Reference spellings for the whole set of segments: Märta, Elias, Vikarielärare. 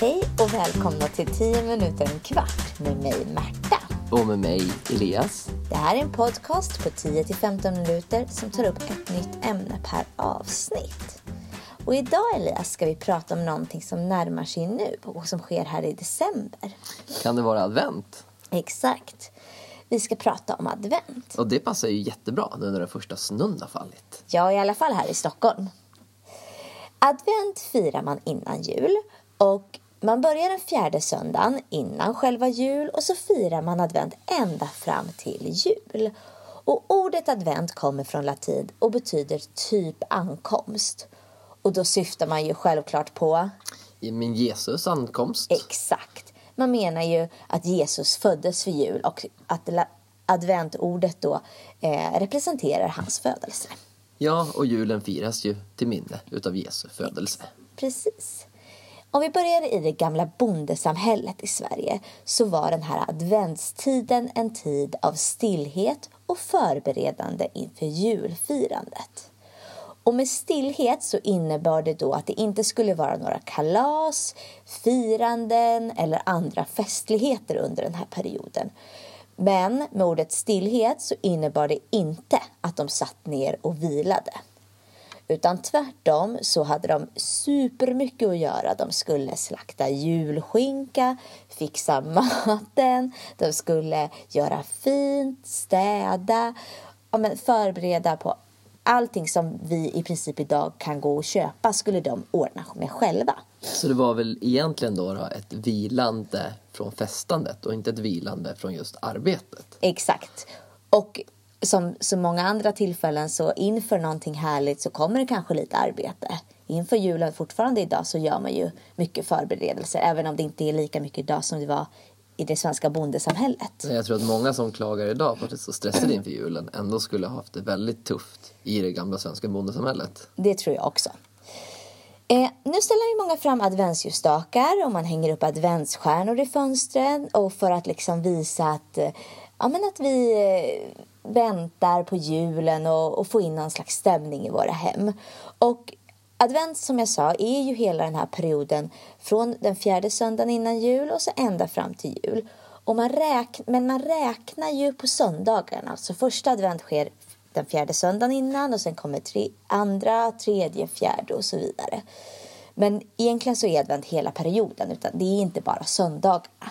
Hej och välkomna till 10 minuter en kvart med mig Märta. Och med mig Elias. Det här är en podcast på 10-15 minuter som tar upp ett nytt ämne per avsnitt. Och idag Elias ska vi prata om någonting som närmar sig nu och som sker här i december. Kan det vara advent? Exakt. Vi ska prata om advent. Och det passar ju jättebra nu när den första snön har fallit. Ja, i alla fall här i Stockholm. Advent firar man innan jul och man börjar den fjärde söndagen innan själva jul och så firar man advent ända fram till jul. Och ordet advent kommer från latin och betyder typ ankomst. Och då syftar man ju självklart på... min Jesus ankomst. Exakt. Man menar ju att Jesus föddes för jul och att adventordet då representerar hans födelse. Ja, och julen firas ju till minne utav Jesu födelse. Precis. Om vi börjar i det gamla bondesamhället i Sverige så var den här adventstiden en tid av stillhet och förberedande inför julfirandet. Och med stillhet så innebar det då att det inte skulle vara några kalas, firanden eller andra festligheter under den här perioden. Men med ordet stillhet så innebar det inte att de satt ner och vilade. Utan tvärtom så hade de supermycket att göra. De skulle slakta julskinka, fixa maten, de skulle göra fint, städa, förbereda på allting som vi i princip idag kan gå och köpa skulle de ordna med själva. Så det var väl egentligen då ett vilande från festandet och inte ett vilande från just arbetet. Exakt. Och som så många andra tillfällen så inför någonting härligt så kommer det kanske lite arbete. Inför julen fortfarande idag så gör man ju mycket förberedelser även om det inte är lika mycket idag som det var i det svenska bondesamhället. Jag tror att många som klagar idag på att det är så stressade inför julen ändå skulle ha haft det väldigt tufft i det gamla svenska bondesamhället. Det tror jag också. Nu ställer ju många fram adventsljusstakar och man hänger upp adventsstjärnor i fönstren och för att liksom visa att, ja, men att vi väntar på julen och få in någon slags stämning i våra hem. Och advent som jag sa är ju hela den här perioden från den fjärde söndagen innan jul och så ända fram till jul. Och man räknar ju på söndagarna. Alltså första advent sker den fjärde söndagen innan och sen kommer andra, tredje, fjärde och så vidare. Men egentligen så är advent hela perioden utan det är inte bara söndagarna.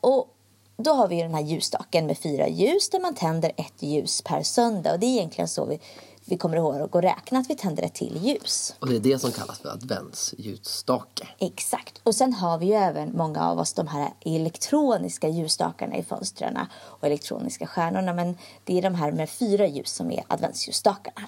Och då har vi ju den här ljusstaken med 4 ljus där man tänder ett ljus per söndag. Och det är egentligen så vi kommer ihåg att gå och räkna att vi tänder ett till ljus. Och det är det som kallas för adventsljusstake. Exakt. Och sen har vi ju även många av oss de här elektroniska ljusstakarna i fönstren och elektroniska stjärnorna. Men det är de här med 4 ljus som är adventsljusstakarna.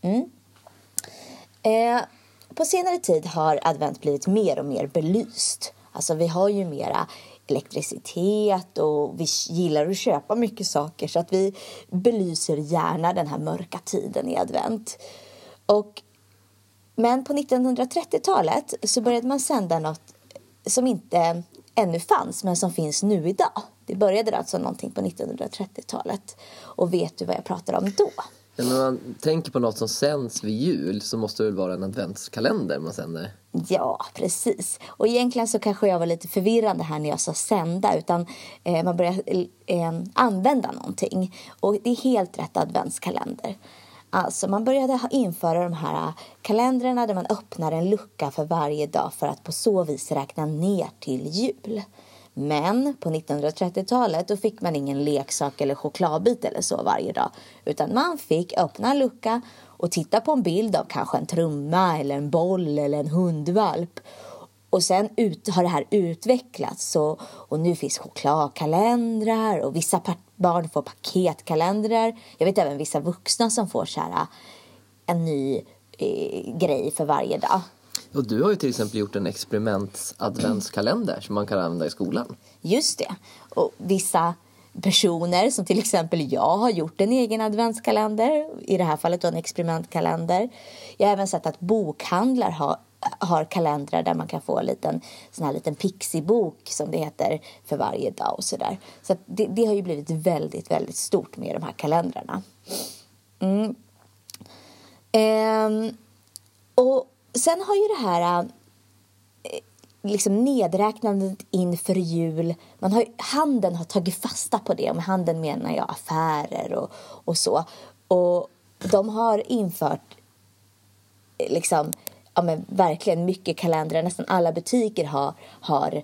Mm. På senare tid har advent blivit mer och mer belyst. Alltså vi har ju mera elektricitet och vi gillar att köpa mycket saker så att vi belyser gärna den här mörka tiden i advent. Men på 1930-talet så började man sända något som inte ännu fanns men som finns nu idag. Det började alltså någonting på 1930-talet. Och vet du vad jag pratar om då? Ja, när man tänker på något som sänds vid jul så måste det väl vara en adventskalender man sänder. Ja, precis. Och egentligen så kanske jag var lite förvirrande här när jag sa sända utan man börjar använda någonting. Och det är helt rätt adventskalender. Alltså man började införa de här kalendrarna där man öppnar en lucka för varje dag för att på så vis räkna ner till jul. Men på 1930-talet då fick man ingen leksak eller chokladbit eller så varje dag. Utan man fick öppna en lucka och titta på en bild av kanske en trumma eller en boll eller en hundvalp. Och sen har det här utvecklats och nu finns chokladkalendrar och vissa barn får paketkalendrar. Jag vet även vissa vuxna som får så här, en ny grej för varje dag. Och du har ju till exempel gjort en experiments-adventskalender som man kan använda i skolan. Just det. Och vissa personer som till exempel jag har gjort en egen adventskalender. I det här fallet då en experimentkalender. Jag har även sett att bokhandlar har kalendrar där man kan få en sån här liten pixibok som det heter för varje dag och sådär. Så att det har ju blivit väldigt, väldigt stort med de här kalendrarna. Mm. Och Sen har ju det här liksom nedräknandet inför jul, handeln har tagit fasta på det. Med handeln menar jag affärer och så. Och de har infört liksom, ja men verkligen mycket kalendrar. Nästan alla butiker har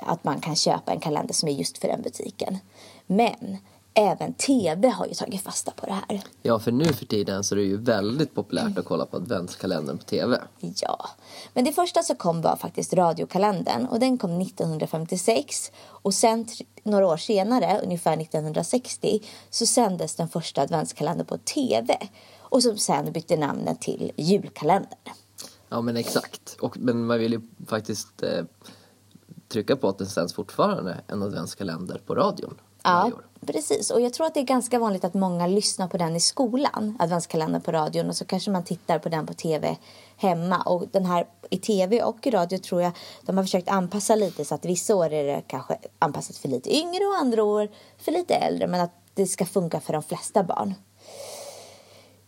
att man kan köpa en kalender som är just för den butiken. Men även tv har ju tagit fasta på det här. Ja, för nu för tiden så är det ju väldigt populärt att kolla på adventskalendern på tv. Ja, men det första som kom var faktiskt radiokalendern. Och den kom 1956. Och sen några år senare, ungefär 1960, så sändes den första adventskalendern på tv. Och som sen bytte namnet till julkalendern. Ja, men exakt. Men man vill ju faktiskt trycka på att den sänds fortfarande en adventskalender på radion. Ja, precis. Och jag tror att det är ganska vanligt att många lyssnar på den i skolan, adventskalendern på radion, och så kanske man tittar på den på tv hemma. Och den här i tv och i radio tror jag de har försökt anpassa lite, så att vissa år är det kanske anpassat för lite yngre och andra år för lite äldre, men att det ska funka för de flesta barn.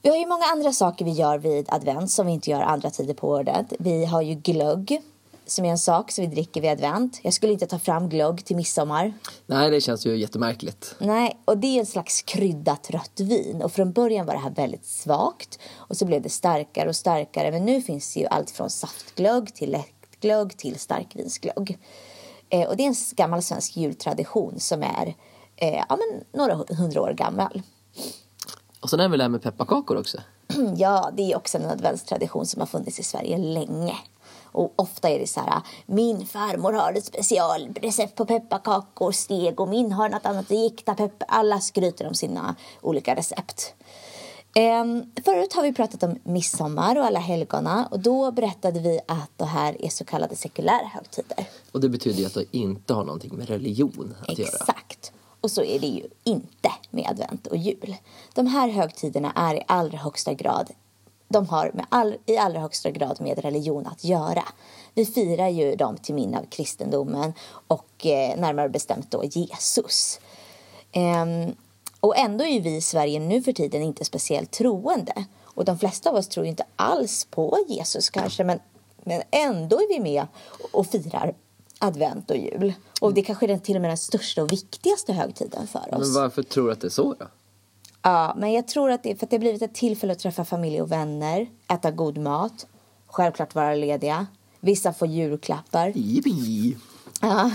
Vi har ju många andra saker vi gör vid advent som vi inte gör andra tider på året. Vi har ju glögg, som är en sak som vi dricker vid advent. Jag skulle inte ta fram glögg till midsommar. Nej, det känns ju jättemärkligt. Nej, och det är en slags kryddat rött vin. Och från början var det här väldigt svagt. Och så blev det starkare och starkare. Men nu finns det ju allt från saftglögg till lättglögg till starkvinsglögg. Och det är en gammal svensk jultradition som är några 100 år gammal. Och sen är väl det här med pepparkakor också? Ja, det är också en adventstradition som har funnits i Sverige länge. Och ofta är det så här, min farmor har ett specialrecept på pepparkakor, steg, och min har något annat, gikta peppar. Alla skryter om sina olika recept. Förut har vi pratat om midsommar och alla helgona, och då berättade vi att det här är så kallade sekulära högtider. Och det betyder att det inte har någonting med religion att göra. Exakt. Och så är det ju inte med advent och jul. De här högtiderna är i allra högsta grad, de har i allra högsta grad med religion att göra. Vi firar ju dem till minne av kristendomen och närmare bestämt då Jesus. Och ändå är ju vi i Sverige nu för tiden inte speciellt troende. Och de flesta av oss tror ju inte alls på Jesus kanske, men ändå är vi med och firar advent och jul. Och det kanske är till och med den största och viktigaste högtiden för oss. Men varför tror du att det är så då? Ja, men jag tror att det är för att det har blivit ett tillfälle att träffa familj och vänner, äta god mat, självklart vara lediga. Vissa får julklappar. Ja.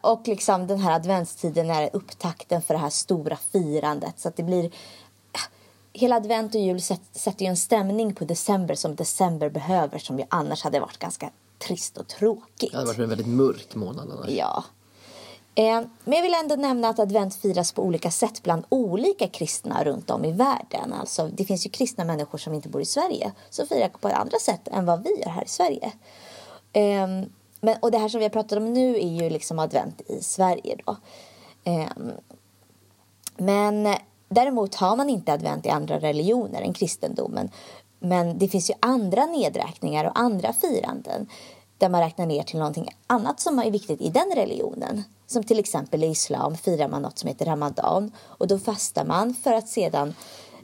Och liksom den här adventstiden är upptakten för det här stora firandet. Så att det blir... Hela advent och jul sätter ju en stämning på december som december behöver, som ju annars hade varit ganska trist och tråkigt. Det hade varit en väldigt mörk månad annars. Ja. Men jag vill ändå nämna att advent firas på olika sätt bland olika kristna runt om i världen. Alltså, det finns ju kristna människor som inte bor i Sverige som firar på andra sätt än vad vi gör här i Sverige. Och det här som vi har pratat om nu är ju liksom advent i Sverige då. Men däremot har man inte advent i andra religioner än kristendomen. Men det finns ju andra nedräkningar och andra firanden där man räknar ner till någonting annat som är viktigt i den religionen. Som till exempel i islam firar man något som heter ramadan. Och då fastar man för att sedan,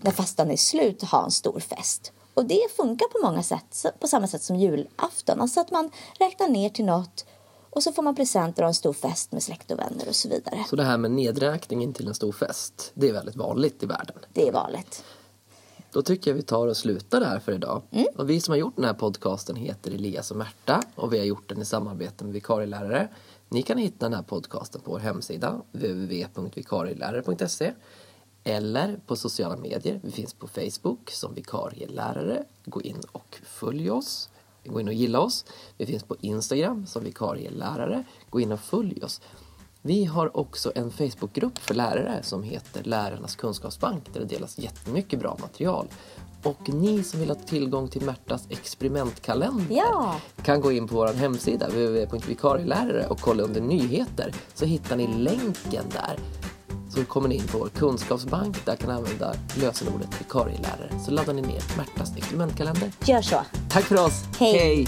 när fastan är slut, ha en stor fest. Och det funkar på många sätt, på samma sätt som julafton. Alltså att man räknar ner till något och så får man presenter och en stor fest med släkt och vänner och så vidare. Så det här med nedräkningen till en stor fest, det är väldigt vanligt i världen. Det är vanligt. Då tycker jag vi tar och slutar det här för idag. Och vi som har gjort den här podcasten heter Elias och Märta. Och vi har gjort den i samarbete med Vikarielärare. Ni kan hitta den här podcasten på vår hemsida www.vikarielärare.se eller på sociala medier. Vi finns på Facebook som Vikarielärare. Gå in och följ oss. Gå in och gilla oss. Vi finns på Instagram som Vikarielärare. Gå in och följ oss. Vi har också en Facebookgrupp för lärare som heter Lärarnas kunskapsbank, där det delas jättemycket bra material. Och ni som vill ha tillgång till Märtas experimentkalender kan gå in på vår hemsida www.vikarielärare och kolla under nyheter, så hittar ni länken där. Så kommer ni in på vår kunskapsbank, där kan ni använda lösenordet vikarielärare, så laddar ni ner Märtas experimentkalender. Gör så. Tack för oss. Hej. Hej.